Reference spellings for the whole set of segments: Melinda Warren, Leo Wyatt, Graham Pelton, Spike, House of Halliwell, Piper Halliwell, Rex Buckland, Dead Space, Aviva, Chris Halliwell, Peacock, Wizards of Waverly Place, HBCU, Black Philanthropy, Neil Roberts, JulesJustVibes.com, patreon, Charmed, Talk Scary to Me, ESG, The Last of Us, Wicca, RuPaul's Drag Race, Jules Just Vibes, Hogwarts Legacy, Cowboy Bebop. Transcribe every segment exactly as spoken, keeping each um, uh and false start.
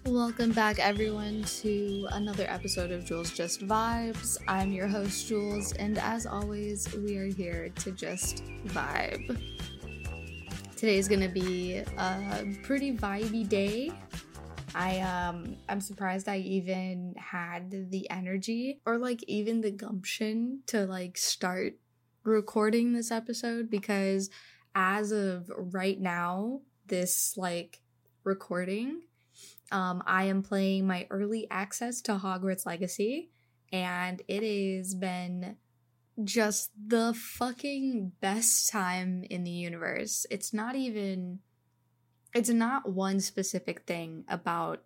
Welcome back, everyone, to another episode of Jules Just Vibes. I'm your host, Jules, and as always, we are here to just vibe. Today's gonna be a pretty vibey day. I, um, I'm surprised I even had the energy or, like, even the gumption to, like, start recording this episode because as of right now, this, like, recording... Um, I am playing my early access to Hogwarts Legacy, and it has been just the fucking best time in the universe. It's not even, it's not one specific thing about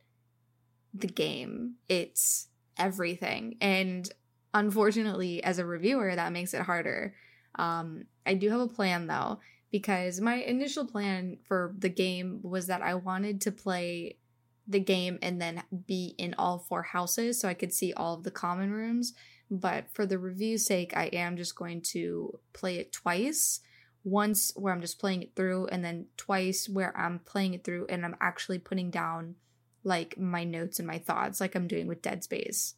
the game. It's everything. And unfortunately, as a reviewer, that makes it harder. Um, I do have a plan, though, because my initial plan for the game was that I wanted to play the game and then be in all four houses so I could see all of the common rooms, but for the review's sake I am just going to play it twice, once where I'm just playing it through and then twice where I'm playing it through and I'm actually putting down, like, my notes and my thoughts, like I'm doing with Dead Space.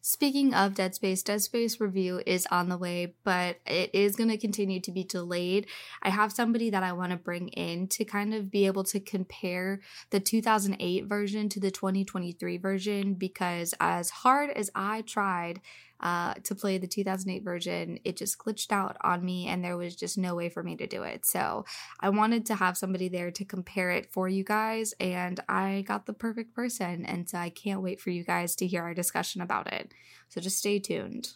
Speaking of Dead Space, Dead Space review is on the way, but it is going to continue to be delayed. I have somebody that I want to bring in to kind of be able to compare the two thousand eight version to the twenty twenty-three version, because as hard as I tried uh, to play the two thousand eight version, it just glitched out on me and there was just no way for me to do it. So I wanted to have somebody there to compare it for you guys, and I got the perfect person, and so I can't wait for you guys to hear our discussion about it. So just stay tuned.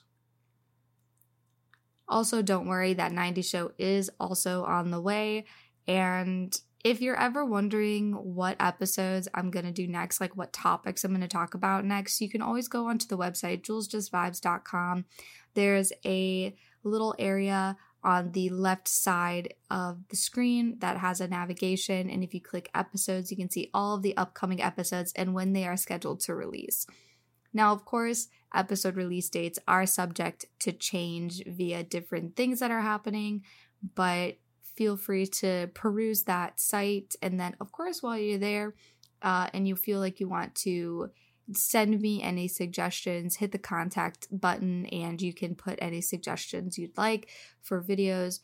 Also, don't worry, that nineties show is also on the way. And if you're ever wondering what episodes I'm going to do next, like what topics I'm going to talk about next, you can always go onto the website, Jules Just Vibes dot com. There's a little area on the left side of the screen that has a navigation. And if you click episodes, you can see all of the upcoming episodes and when they are scheduled to release. Now, of course, episode release dates are subject to change via different things that are happening, but feel free to peruse that site. And then, of course, while you're there uh, and you feel like you want to send me any suggestions, hit the contact button and you can put any suggestions you'd like for videos,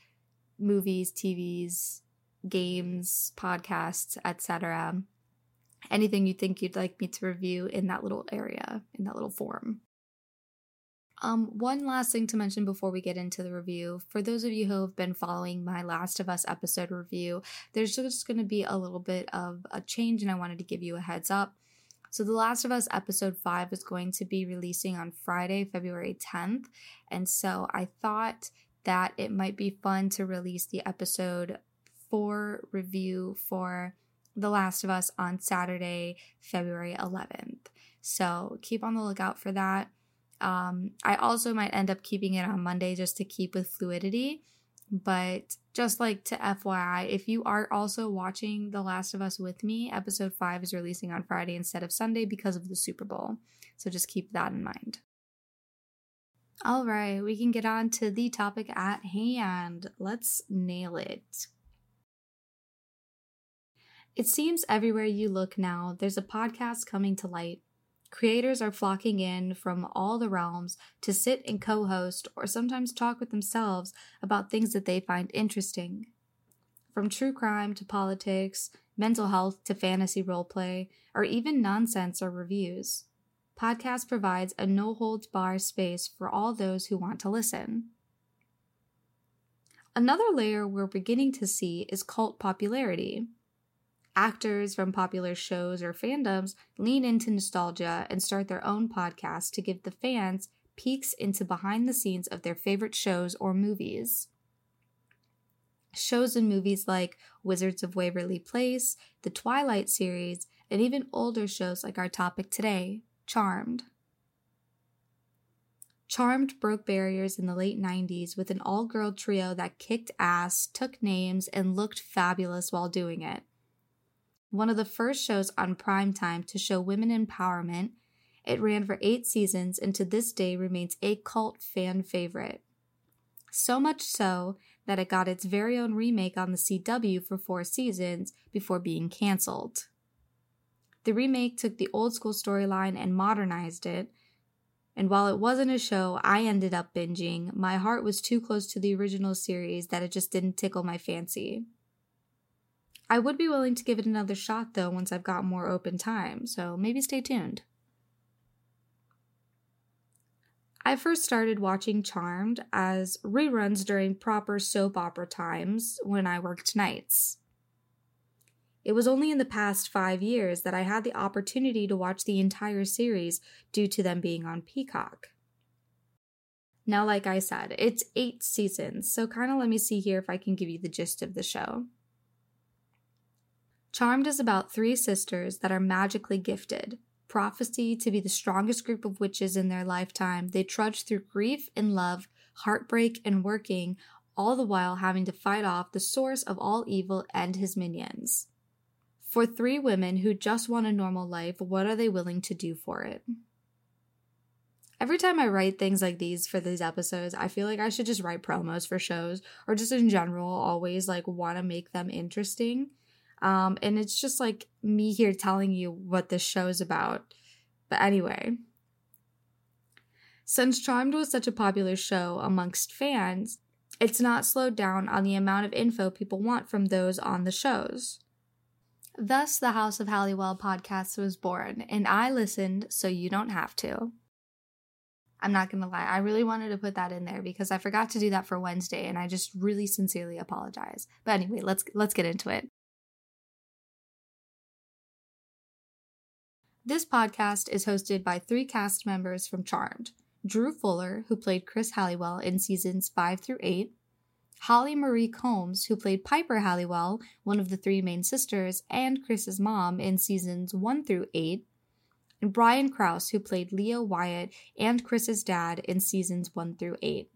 movies, T Vs, games, podcasts, et cetera Anything you think you'd like me to review in that little area, in that little form. Um, one last thing to mention before we get into the review. For those of you who have been following my Last of Us episode review, there's just going to be a little bit of a change, and I wanted to give you a heads up. So The Last of Us episode five is going to be releasing on Friday, February tenth. And so I thought that it might be fun to release the episode four review for The Last of Us on Saturday, February eleventh. So keep on the lookout for that. Um, I also might end up keeping it on Monday just to keep with fluidity. But just like to F Y I, if you are also watching The Last of Us with me, episode five is releasing on Friday instead of Sunday because of the Super Bowl. So just keep that in mind. All right, we can get on to the topic at hand. Let's nail it. It seems everywhere you look now, there's a podcast coming to light. Creators are flocking in from all the realms to sit and co-host or sometimes talk with themselves about things that they find interesting. From true crime to politics, mental health to fantasy roleplay, or even nonsense or reviews, podcast provides a no-holds-bar space for all those who want to listen. Another layer we're beginning to see is cult popularity. Actors from popular shows or fandoms lean into nostalgia and start their own podcasts to give the fans peeks into behind the scenes of their favorite shows or movies. Shows and movies like Wizards of Waverly Place, the Twilight series, and even older shows like our topic today, Charmed. Charmed broke barriers in the late nineties with an all-girl trio that kicked ass, took names, and looked fabulous while doing it. one of the first shows on primetime to show women empowerment. It ran for eight seasons and to this day remains a cult fan favorite. So much so that it got its very own remake on the C W for four seasons before being canceled. The remake took the old school storyline and modernized it, and while it wasn't a show I ended up binging, my heart was too close to the original series that it just didn't tickle my fancy. I would be willing to give it another shot though once I've got more open time, so maybe stay tuned. I first started watching Charmed as reruns during proper soap opera times when I worked nights. It was only in the past five years that I had the opportunity to watch the entire series due to them being on Peacock. Now, like I said, it's eight seasons, so kind of let me see here if I can give you the gist of the show. Charmed is about three sisters that are magically gifted. Prophecy to be the strongest group of witches in their lifetime, they trudge through grief and love, heartbreak and working, all the while having to fight off the source of all evil and his minions. For three women who just want a normal life, what are they willing to do for it? Every time I write things like these for these episodes, I feel like I should just write promos for shows, or just in general always like want to make them interesting. Um, and it's just like me here telling you what this show's about. But anyway, since Charmed was such a popular show amongst fans, it's not slowed down on the amount of info people want from those on the shows. Thus, the House of Halliwell podcast was born, and I listened so you don't have to. I'm not going to lie, I really wanted to put that in there because I forgot to do that for Wednesday, and I just really sincerely apologize. But anyway, let's let's get into it. This podcast is hosted by three cast members from Charmed. Drew Fuller, who played Chris Halliwell in seasons five through eight. Holly Marie Combs, who played Piper Halliwell, one of the three main sisters, and Chris's mom in seasons one through eight. And Brian Krause, who played Leo Wyatt and Chris's dad in seasons one through eight.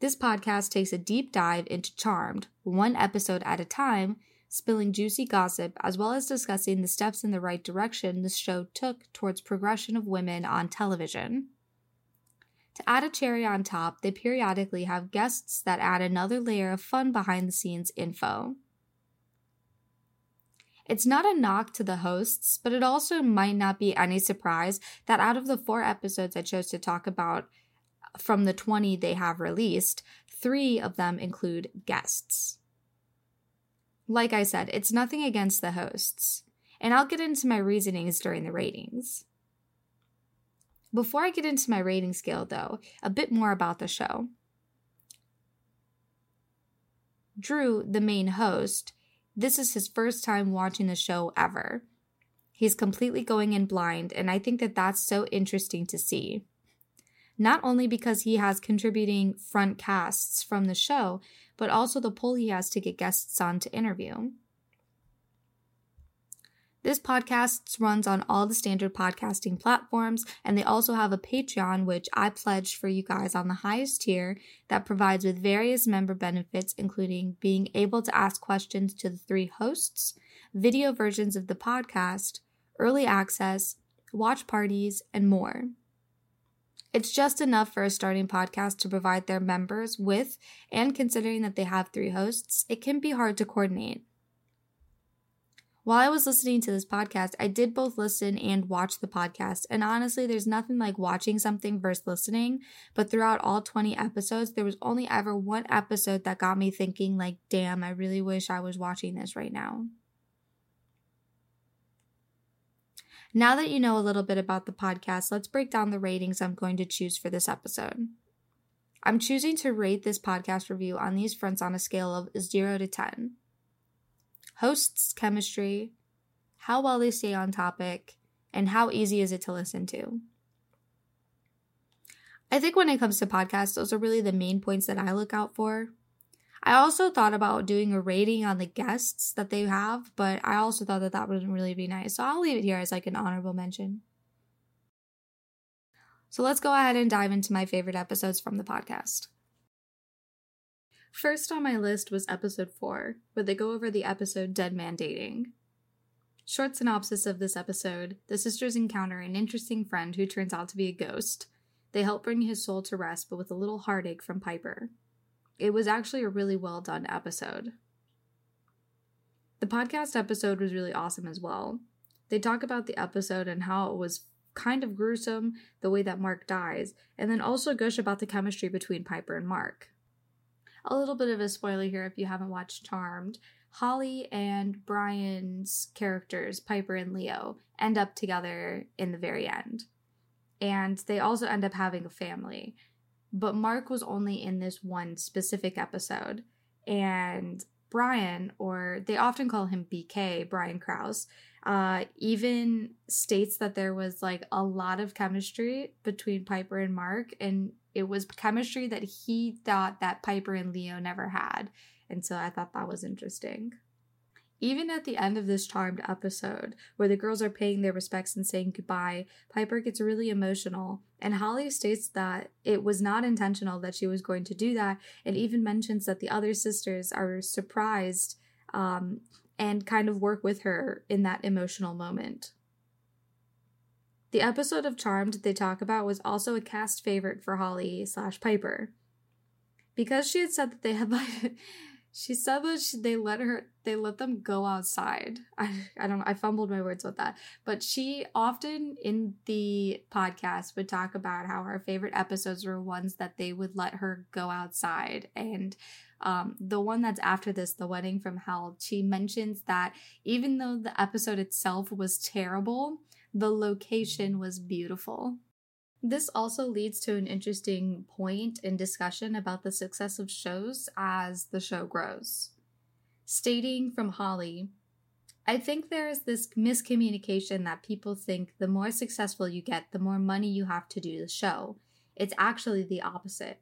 This podcast takes a deep dive into Charmed, one episode at a time, spilling juicy gossip, as well as discussing the steps in the right direction the show took towards progression of women on television. To add a cherry on top, they periodically have guests that add another layer of fun behind-the-scenes info. It's not a knock to the hosts, but it also might not be any surprise that out of the four episodes I chose to talk about from the twenty they have released, three of them include guests. Like I said, it's nothing against the hosts, and I'll get into my reasonings during the ratings. Before I get into my rating scale, though, a bit more about the show. Drew, the main host, this is his first time watching the show ever. He's completely going in blind, and I think that that's so interesting to see. Not only because he has contributing front casts from the show, but also the pull he has to get guests on to interview. This podcast runs on all the standard podcasting platforms, and they also have a Patreon, which I pledged for you guys on the highest tier, that provides with various member benefits, including being able to ask questions to the three hosts, video versions of the podcast, early access, watch parties, and more. It's just enough for a starting podcast to provide their members with, and considering that they have three hosts, it can be hard to coordinate. While I was listening to this podcast, I did both listen and watch the podcast, and honestly, there's nothing like watching something versus listening, but throughout all twenty episodes, there was only ever one episode that got me thinking, like, damn, I really wish I was watching this right now. Now that you know a little bit about the podcast, let's break down the ratings I'm going to choose for this episode. I'm choosing to rate this podcast review on these fronts on a scale of zero to ten. Hosts' chemistry, how well they stay on topic, and how easy is it to listen to. I think when it comes to podcasts, those are really the main points that I look out for. I also thought about doing a rating on the guests that they have, but I also thought that that wouldn't really be nice. So I'll leave it here as like an honorable mention. So let's go ahead and dive into my favorite episodes from the podcast. First on my list was episode four, where they go over the episode Dead Man Dating. Short synopsis of this episode, the sisters encounter an interesting friend who turns out to be a ghost. They help bring his soul to rest, but with a little heartache from Piper. It was actually a really well done episode. The podcast episode was really awesome as well. They talk about the episode and how it was kind of gruesome, the way that Mark dies, and then also gush about the chemistry between Piper and Mark. A little bit of a spoiler here if you haven't watched Charmed. Holly and Brian's characters, Piper and Leo, end up together in the very end. And they also end up having a family. But Mark was only in this one specific episode. And Brian, or they often call him B K, Brian Krause, uh, even states that there was like a lot of chemistry between Piper and Mark, and it was chemistry that he thought that Piper and Leo never had. And so I thought that was interesting. Even at the end of this Charmed episode, where the girls are paying their respects and saying goodbye, Piper gets really emotional, and Holly states that it was not intentional that she was going to do that, and even mentions that the other sisters are surprised um, and kind of work with her in that emotional moment. The episode of Charmed they talk about was also a cast favorite for Holly slash Piper. Because she had said that they had like... She said that they let her, they let them go outside. I, I don't know, I fumbled my words with that. But she often in the podcast would talk about how her favorite episodes were ones that they would let her go outside. And um, the one that's after this, The Wedding from Hell, she mentions that even though the episode itself was terrible, the location was beautiful. This also leads to an interesting point in discussion about the success of shows as the show grows. Stating from Holly, I think there is this miscommunication that people think the more successful you get, the more money you have to do the show. It's actually the opposite.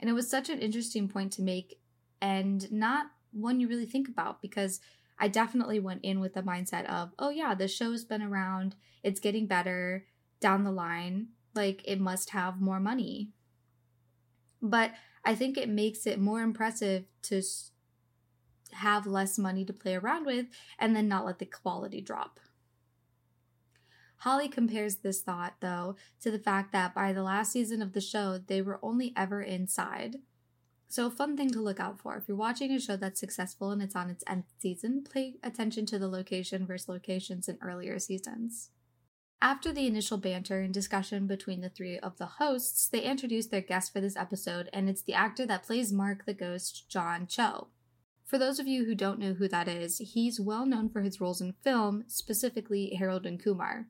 And it was such an interesting point to make, and not one you really think about, because I definitely went in with the mindset of, oh yeah, the show's been around, it's getting better, down the line, like it must have more money. But I think it makes it more impressive to s- have less money to play around with and then not let the quality drop. Holly compares this thought, though, to the fact that by the last season of the show, they were only ever inside. So a fun thing to look out for. If you're watching a show that's successful and it's on its nth season, pay attention to the location versus locations in earlier seasons. After the initial banter and discussion between the three of the hosts, they introduce their guest for this episode, and it's the actor that plays Mark the Ghost, John Cho. For those of you who don't know who that is, he's well known for his roles in film, specifically Harold and Kumar.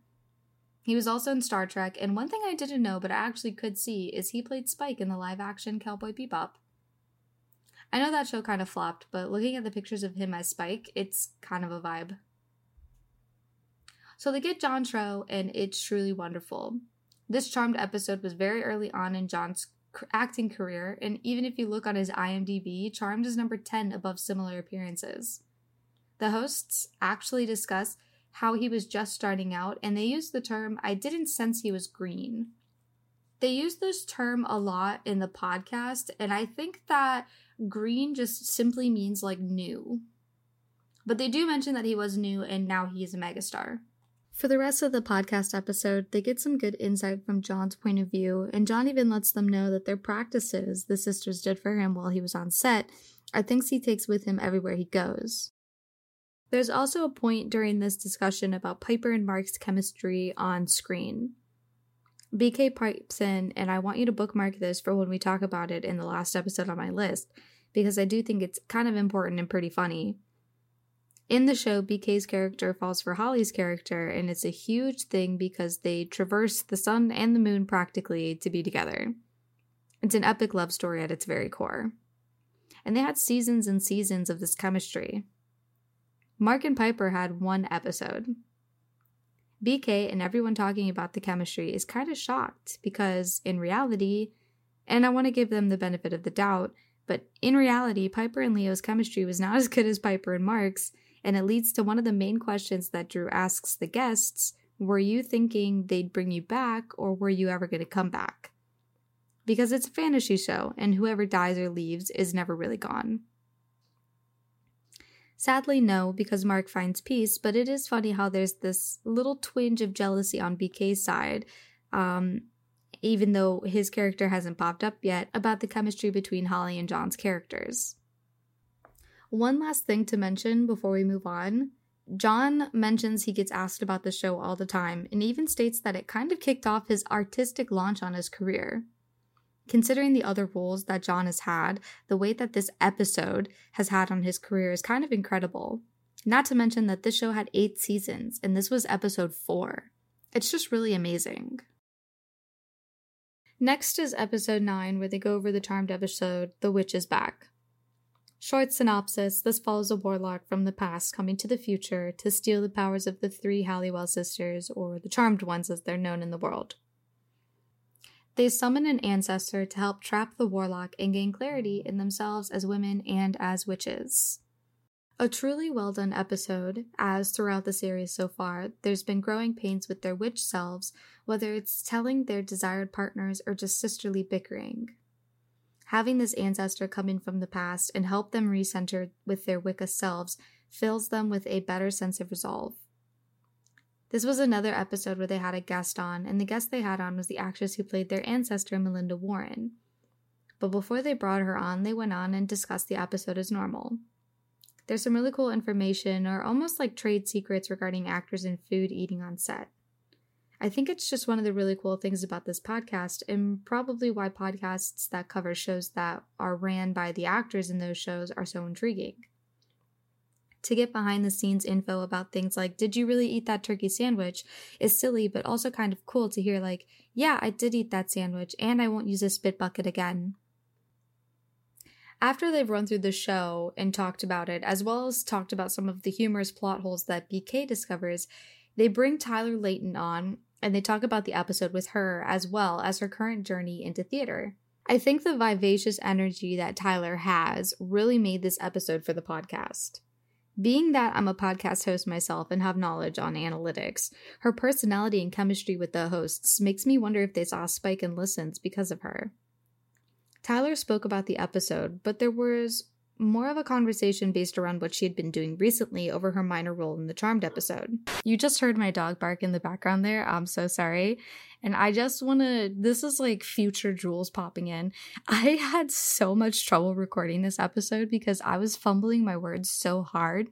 He was also in Star Trek, and one thing I didn't know but I actually could see is he played Spike in the live-action Cowboy Bebop. I know that show kind of flopped, but looking at the pictures of him as Spike, it's kind of a vibe. So they get John Cho, and it's truly wonderful. This Charmed episode was very early on in John's acting career, and even if you look on his I M D B, Charmed is number ten above similar appearances. The hosts actually discuss how he was just starting out, and they use the term, I didn't sense he was green. They use this term a lot in the podcast, and I think that green just simply means like new. But they do mention that he was new, and now he is a megastar. For the rest of the podcast episode, they get some good insight from John's point of view, and John even lets them know that their practices the sisters did for him while he was on set are things he takes with him everywhere he goes. There's also a point during this discussion about Piper and Mark's chemistry on screen. B K pipes in, and I want you to bookmark this for when we talk about it in the last episode on my list, because I do think it's kind of important and pretty funny. In the show, B K's character falls for Holly's character, and it's a huge thing because they traverse the sun and the moon practically to be together. It's an epic love story at its very core. And they had seasons and seasons of this chemistry. Mark and Piper had one episode. B K and everyone talking about the chemistry is kind of shocked because in reality, and I want to give them the benefit of the doubt, but in reality, Piper and Leo's chemistry was not as good as Piper and Mark's. And it leads to one of the main questions that Drew asks the guests, were you thinking they'd bring you back, or were you ever going to come back? because it's a fantasy show and whoever dies or leaves is never really gone. Sadly, no, because Mark finds peace, but it is funny how there's this little twinge of jealousy on B K's side, um, even though his character hasn't popped up yet, about the chemistry between Holly and John's characters. One last thing to mention before we move on. John mentions he gets asked about the show all the time, and even states that it kind of kicked off his artistic launch on his career. Considering the other roles that John has had, the weight that this episode has had on his career is kind of incredible. Not to mention that this show had eight seasons, and this was episode four. It's just really amazing. Next is episode nine, where they go over the Charmed episode, The Witch is Back. Short synopsis, this follows a warlock from the past coming to the future to steal the powers of the three Halliwell sisters, or the Charmed ones as they're known in the world. They summon an ancestor to help trap the warlock and gain clarity in themselves as women and as witches. A truly well-done episode, as throughout the series so far, there's been growing pains with their witch selves, whether it's telling their desired partners or just sisterly bickering. Having this ancestor come in from the past and help them recenter with their Wicca selves fills them with a better sense of resolve. This was another episode where they had a guest on, and the guest they had on was the actress who played their ancestor, Melinda Warren. But before they brought her on, they went on and discussed the episode as normal. There's some really cool information, or almost like trade secrets, regarding actors and food eating on set. I think it's just one of the really cool things about this podcast, and probably why podcasts that cover shows that are ran by the actors in those shows are so intriguing. To get behind-the-scenes info about things like, did you really eat that turkey sandwich, is silly, but also kind of cool to hear, like, yeah, I did eat that sandwich, and I won't use a spit bucket again. After they've run through the show and talked about it, as well as talked about some of the humorous plot holes that B K discovers, they bring Tyler Layton on, and they talk about the episode with her, as well as her current journey into theater. I think the vivacious energy that Tyler has really made this episode for the podcast. Being that I'm a podcast host myself and have knowledge on analytics, her personality and chemistry with the hosts makes me wonder if they saw Spike and Listens because of her. Tyler spoke about the episode, but there was more of a conversation based around what she had been doing recently over her minor role in the Charmed episode. You just heard my dog bark in the background there. I'm so sorry. And I just want to... This is like future Jules popping in. I had so much trouble recording this episode because I was fumbling my words so hard.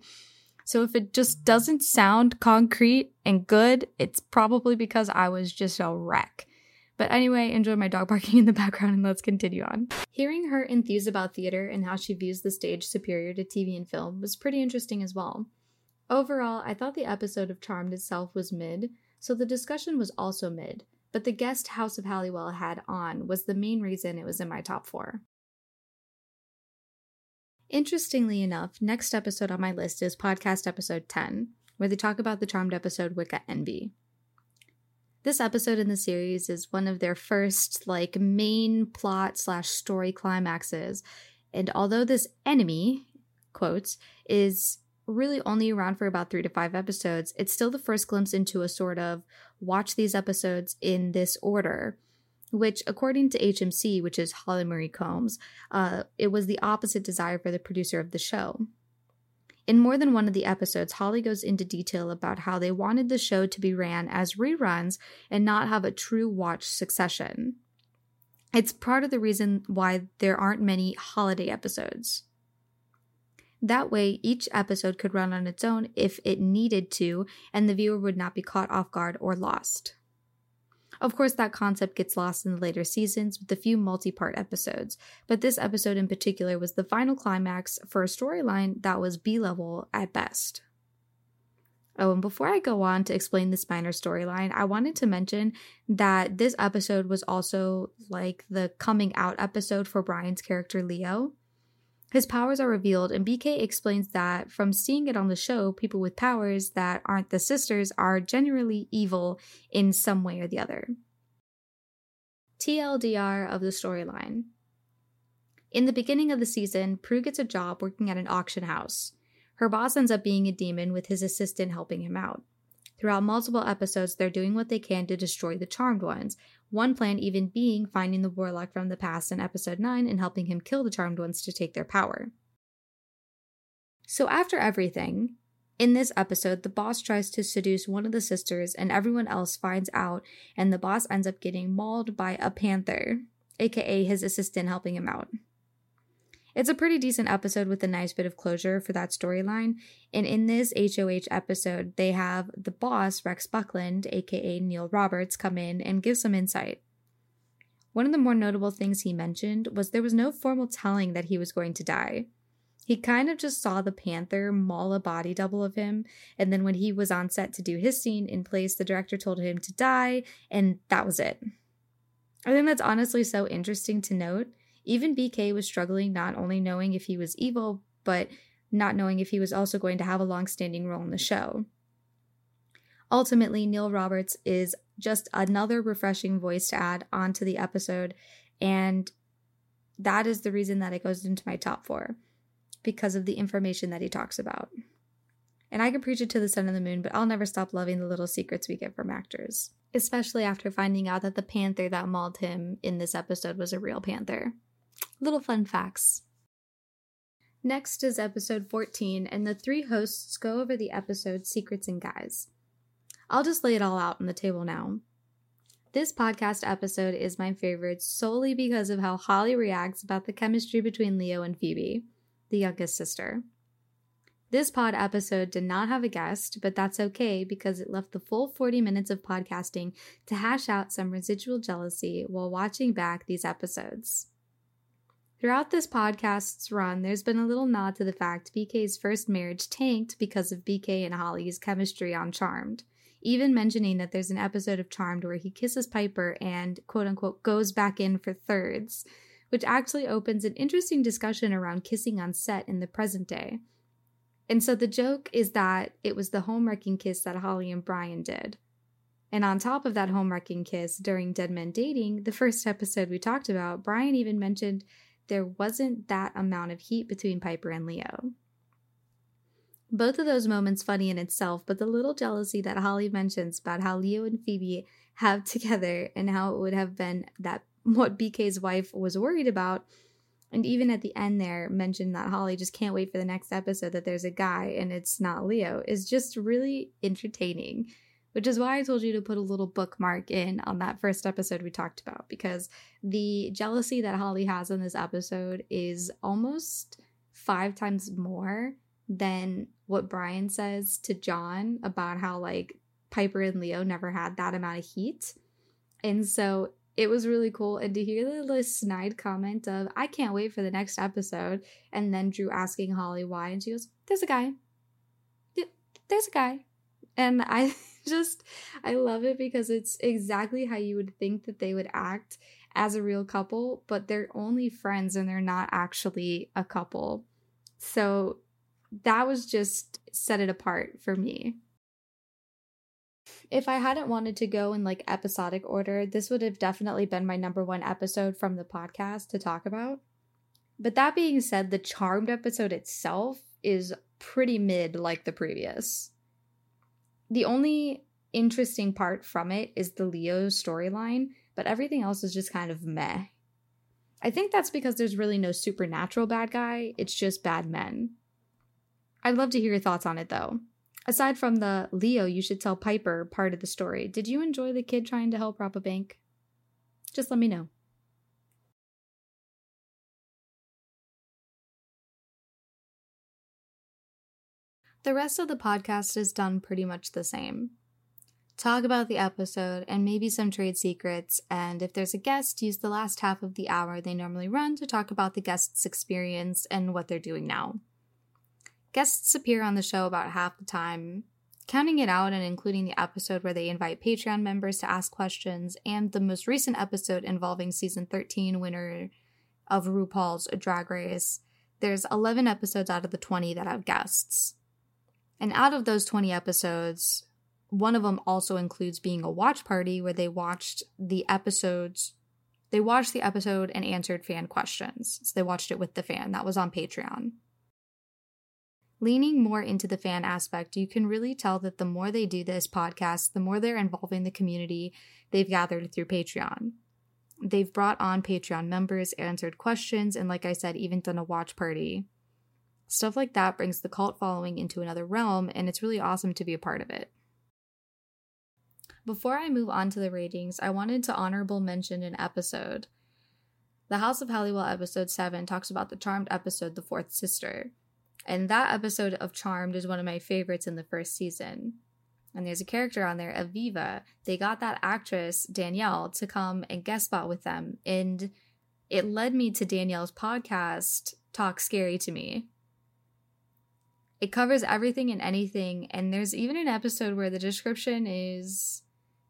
So if it just doesn't sound concrete and good, it's probably because I was just a wreck. But anyway, enjoy my dog barking in the background and let's continue on. Hearing her enthuse about theater and how she views the stage superior to T V and film was pretty interesting as well. Overall, I thought the episode of Charmed itself was mid, so the discussion was also mid, but the guest House of Halliwell had on was the main reason it was in my top four. Interestingly enough, next episode on my list is podcast episode ten, where they talk about the Charmed episode Wicca Envy. This episode in the series is one of their first, like, main plot slash story climaxes, and although this enemy, quotes, is really only around for about three to five episodes, it's still the first glimpse into a sort of watch these episodes in this order, which, according to H M C, which is Holly Marie Combs, uh, it was the opposite desire for the producer of the show. In more than one of the episodes, Holly goes into detail about how they wanted the show to be ran as reruns and not have a true watch succession. It's part of the reason why there aren't many holiday episodes. That way, each episode could run on its own if it needed to, and the viewer would not be caught off guard or lost. Of course, that concept gets lost in the later seasons with a few multi-part episodes, but this episode in particular was the final climax for a storyline that was B-level at best. Oh, and before I go on to explain this minor storyline, I wanted to mention that this episode was also like the coming out episode for Brian's character Leo. His powers are revealed, and B K explains that from seeing it on the show, people with powers that aren't the sisters are generally evil in some way or the other. T L D R of the storyline. In the beginning of the season, Prue gets a job working at an auction house. Her boss ends up being a demon with his assistant helping him out. Throughout multiple episodes, they're doing what they can to destroy the Charmed Ones, one plan even being finding the Warlock from the past in episode nine and helping him kill the Charmed Ones to take their power. So after everything, in this episode, the boss tries to seduce one of the sisters and everyone else finds out, and the boss ends up getting mauled by a panther, aka his assistant helping him out. It's a pretty decent episode with a nice bit of closure for that storyline, and in this H O H episode, they have the boss, Rex Buckland, aka Neil Roberts, come in and give some insight. One of the more notable things he mentioned was there was no formal telling that he was going to die. He kind of just saw the panther maul a body double of him, and then when he was on set to do his scene in place, the director told him to die, and that was it. I think that's honestly so interesting to note. Even B K was struggling not only knowing if he was evil, but not knowing if he was also going to have a long-standing role in the show. Ultimately, Neil Roberts is just another refreshing voice to add onto the episode, and that is the reason that it goes into my top four, because of the information that he talks about. And I can preach it to the sun and the moon, but I'll never stop loving the little secrets we get from actors, especially after finding out that the panther that mauled him in this episode was a real panther. Little fun facts. Next is episode fourteen, and the three hosts go over the episode Secrets and Guys. I'll just lay it all out on the table now. This podcast episode is my favorite solely because of how Holly reacts about the chemistry between Leo and Phoebe, the youngest sister. This pod episode did not have a guest, but that's okay because it left the full forty minutes of podcasting to hash out some residual jealousy while watching back these episodes. Throughout this podcast's run, there's been a little nod to the fact B K's first marriage tanked because of B K and Holly's chemistry on Charmed, even mentioning that there's an episode of Charmed where he kisses Piper and, quote-unquote, goes back in for thirds, which actually opens an interesting discussion around kissing on set in the present day. And so the joke is that it was the home-wrecking kiss that Holly and Brian did. And on top of that home-wrecking kiss during Dead Men Dating, the first episode we talked about, Brian even mentioned there wasn't that amount of heat between Piper and Leo. Both of those moments funny in itself, but the little jealousy that Holly mentions about how Leo and Phoebe have together and how it would have been that what B K's wife was worried about, and even at the end there mentioned that Holly just can't wait for the next episode that there's a guy and it's not Leo, is just really entertaining, which is why I told you to put a little bookmark in on that first episode we talked about, because the jealousy that Holly has in this episode is almost five times more than what Brian says to John about how, like, Piper and Leo never had that amount of heat. And so it was really cool. And to hear the little snide comment of, I can't wait for the next episode, and then Drew asking Holly why, and she goes, there's a guy. There's a guy. And I... Just, I love it because it's exactly how you would think that they would act as a real couple, but they're only friends and they're not actually a couple. So that was just set it apart for me. If I hadn't wanted to go in like episodic order, this would have definitely been my number one episode from the podcast to talk about. But that being said, the Charmed episode itself is pretty mid like the previous. The only interesting part from it is the Leo storyline, but everything else is just kind of meh. I think that's because there's really no supernatural bad guy, it's just bad men. I'd love to hear your thoughts on it though. Aside from the Leo, you should tell Piper part of the story, did you enjoy the kid trying to help rob a bank? Just let me know. The rest of the podcast is done pretty much the same. Talk about the episode and maybe some trade secrets, and if there's a guest, use the last half of the hour they normally run to talk about the guest's experience and what they're doing now. Guests appear on the show about half the time, counting it out and including the episode where they invite Patreon members to ask questions and the most recent episode involving season thirteen winner of RuPaul's Drag Race. There's eleven episodes out of the twenty that have guests. And out of those twenty episodes, one of them also includes being a watch party where they watched the episodes, they watched the episode and answered fan questions. So they watched it with the fan. That was on Patreon. Leaning more into the fan aspect, you can really tell that the more they do this podcast, the more they're involving the community they've gathered through Patreon. They've brought on Patreon members, answered questions, and like I said, even done a watch party. Stuff like that brings the cult following into another realm, and it's really awesome to be a part of it. Before I move on to the ratings, I wanted to honorable mention an episode. The House of Halliwell episode seven talks about the Charmed episode, The Fourth Sister. And that episode of Charmed is one of my favorites in the first season. And there's a character on there, Aviva. They got that actress, Danielle, to come and guest spot with them. And it led me to Danielle's podcast, Talk Scary to Me. It covers everything and anything. And there's even an episode where the description is,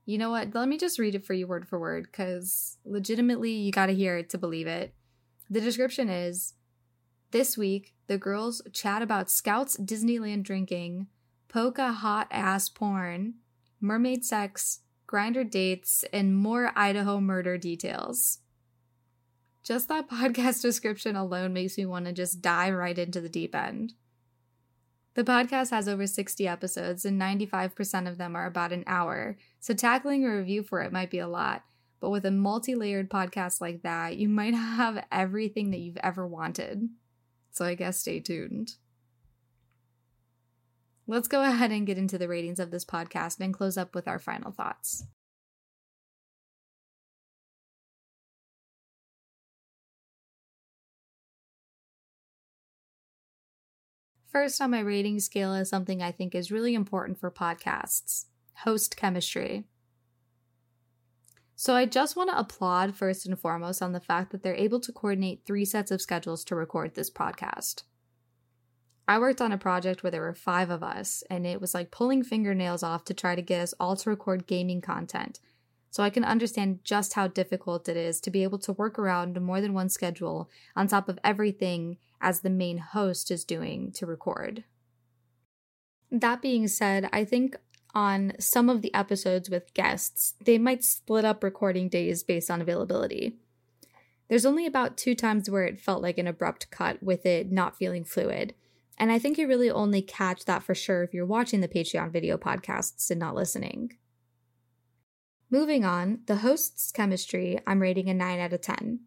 you know what, let me just read it for you word for word, because legitimately you got to hear it to believe it. The description is, this week, the girls chat about Scouts Disneyland drinking, Poca hot ass porn, mermaid sex, grinder dates, and more Idaho murder details. Just that podcast description alone makes me want to just dive right into the deep end. The podcast has over sixty episodes, and ninety-five percent of them are about an hour, so tackling a review for it might be a lot. But with a multi-layered podcast like that, you might have everything that you've ever wanted. So I guess stay tuned. Let's go ahead and get into the ratings of this podcast and close up with our final thoughts. First on my rating scale is something I think is really important for podcasts: host chemistry. So I just want to applaud first and foremost on the fact that they're able to coordinate three sets of schedules to record this podcast. I worked on a project where there were five of us, and it was like pulling fingernails off to try to get us all to record gaming content. So I can understand just how difficult it is to be able to work around more than one schedule on top of everything as the main host is doing to record. That being said, I think on some of the episodes with guests, they might split up recording days based on availability. There's only about two times where it felt like an abrupt cut, with it not feeling fluid. And I think you really only catch that for sure if you're watching the Patreon video podcasts and not listening. Moving on, the hosts' chemistry, I'm rating a nine out of ten.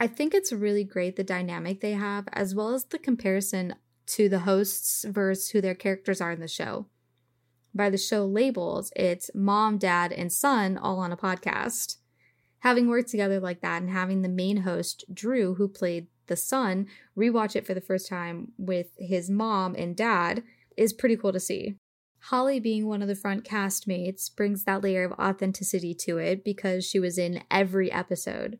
I think it's really great the dynamic they have, as well as the comparison to the hosts versus who their characters are in the show. By the show labels, it's mom, dad, and son all on a podcast. Having worked together like that and having the main host, Drew, who played the son, rewatch it for the first time with his mom and dad is pretty cool to see. Holly being one of the front cast mates brings that layer of authenticity to it because she was in every episode.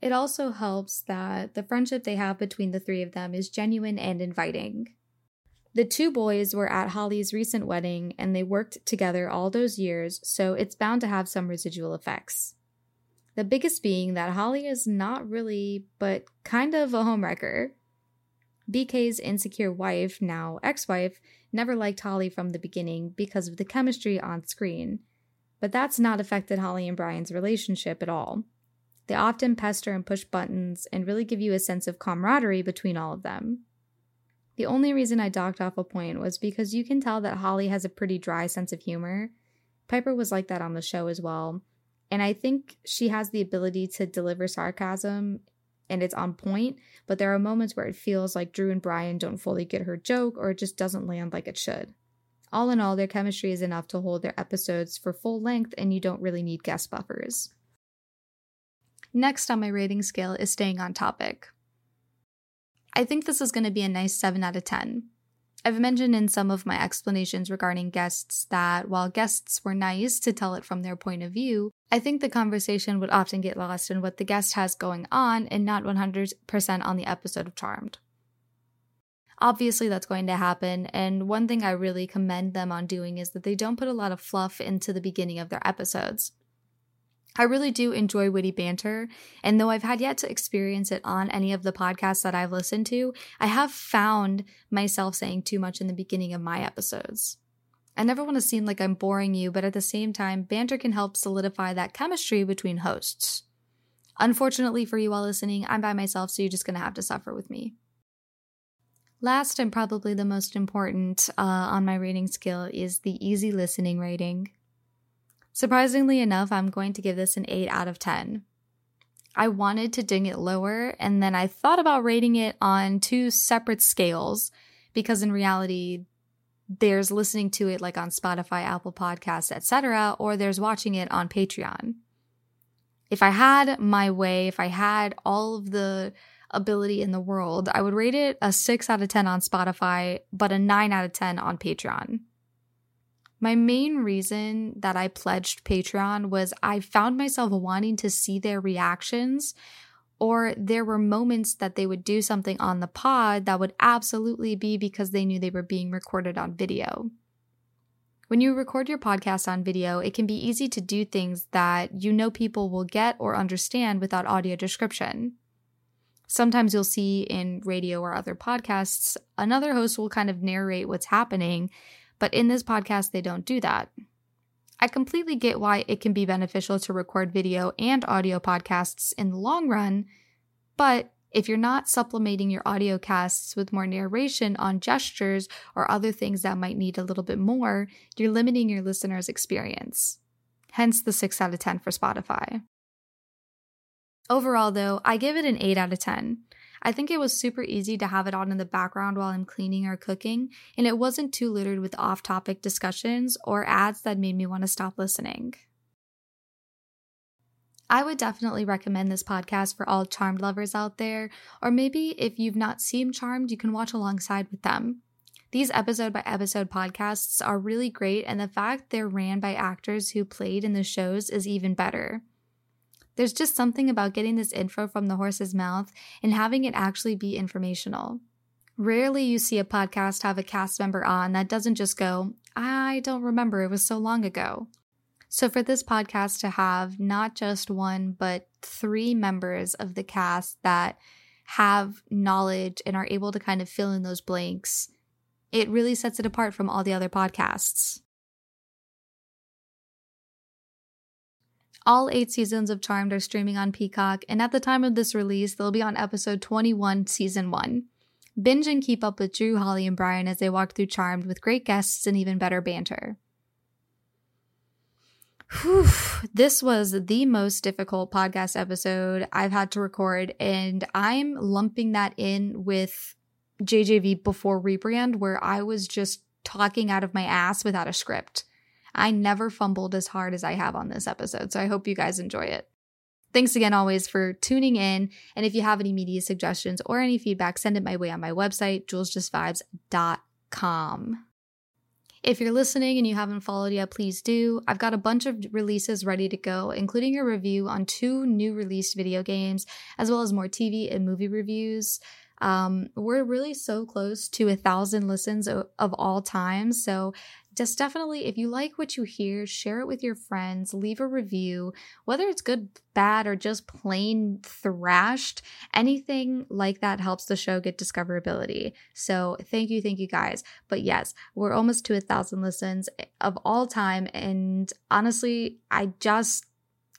It also helps that the friendship they have between the three of them is genuine and inviting. The two boys were at Holly's recent wedding, and they worked together all those years, so it's bound to have some residual effects. The biggest being that Holly is not really, but kind of a homewrecker. B K's insecure wife, now ex-wife, never liked Holly from the beginning because of the chemistry on screen. But that's not affected Holly and Brian's relationship at all. They often pester and push buttons and really give you a sense of camaraderie between all of them. The only reason I docked off a point was because you can tell that Holly has a pretty dry sense of humor. Piper was like that on the show as well. And I think she has the ability to deliver sarcasm, and it's on point, but there are moments where it feels like Drew and Brian don't fully get her joke, or it just doesn't land like it should. All in all, their chemistry is enough to hold their episodes for full length, and you don't really need guest buffers. Next on my rating scale is staying on topic. I think this is going to be a nice seven out of ten. I've mentioned in some of my explanations regarding guests that while guests were nice to tell it from their point of view, I think the conversation would often get lost in what the guest has going on and not one hundred percent on the episode of Charmed. Obviously, that's going to happen, and one thing I really commend them on doing is that they don't put a lot of fluff into the beginning of their episodes. I really do enjoy witty banter, and though I've had yet to experience it on any of the podcasts that I've listened to, I have found myself saying too much in the beginning of my episodes. I never want to seem like I'm boring you, but at the same time, banter can help solidify that chemistry between hosts. Unfortunately for you all listening, I'm by myself, so you're just going to have to suffer with me. Last and probably the most important uh, on my rating scale is the easy listening rating. Surprisingly enough, I'm going to give this an eight out of ten. I wanted to ding it lower, and then I thought about rating it on two separate scales because in reality, there's listening to it like on Spotify, Apple Podcasts, et cetera, or there's watching it on Patreon. If I had my way, if I had all of the ability in the world, I would rate it a six out of ten on Spotify, but a nine out of ten on Patreon. My main reason that I pledged Patreon was I found myself wanting to see their reactions, or there were moments that they would do something on the pod that would absolutely be because they knew they were being recorded on video. When you record your podcast on video, it can be easy to do things that you know people will get or understand without audio description. Sometimes you'll see in radio or other podcasts, another host will kind of narrate what's happening, but in this podcast, they don't do that. I completely get why it can be beneficial to record video and audio podcasts in the long run, but if you're not supplementing your audio casts with more narration on gestures or other things that might need a little bit more, you're limiting your listener's experience. Hence the six out of ten for Spotify. Overall, though, I give it an eight out of ten. I think it was super easy to have it on in the background while I'm cleaning or cooking, and it wasn't too littered with off-topic discussions or ads that made me want to stop listening. I would definitely recommend this podcast for all Charmed lovers out there, or maybe if you've not seen Charmed, you can watch alongside with them. These episode-by-episode podcasts are really great, and the fact they're ran by actors who played in the shows is even better. There's just something about getting this info from the horse's mouth and having it actually be informational. Rarely you see a podcast have a cast member on that doesn't just go, I don't remember, it was so long ago. So for this podcast to have not just one, but three members of the cast that have knowledge and are able to kind of fill in those blanks, it really sets it apart from all the other podcasts. All eight seasons of Charmed are streaming on Peacock, and at the time of this release, they'll be on episode twenty-one, season one. Binge and keep up with Drew, Holly, and Brian as they walk through Charmed with great guests and even better banter. Whew, this was the most difficult podcast episode I've had to record, and I'm lumping that in with J J V before rebrand, where I was just talking out of my ass without a script. I never fumbled as hard as I have on this episode, so I hope you guys enjoy it. Thanks again always for tuning in, and if you have any media suggestions or any feedback, send it my way on my website, Jules Just Vibes dot com. If you're listening and you haven't followed yet, please do. I've got a bunch of releases ready to go, including a review on two new released video games, as well as more T V and movie reviews. Um, we're really so close to a thousand listens of, of all time, so just definitely, if you like what you hear, share it with your friends, leave a review, whether it's good, bad, or just plain thrashed, anything like that helps the show get discoverability. So thank you, thank you guys. But yes, we're almost to a thousand listens of all time, and honestly, I just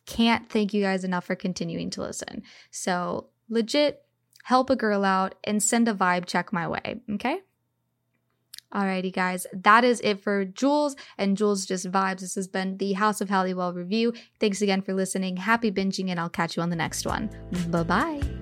can't thank you guys enough for continuing to listen. So legit, help a girl out and send a vibe check my way, okay? Alrighty guys, that is it for Jules and Jules Just Vibes. This has been the House of Halliwell review. Thanks again for listening. Happy binging, and I'll catch you on the next one. Bye-bye.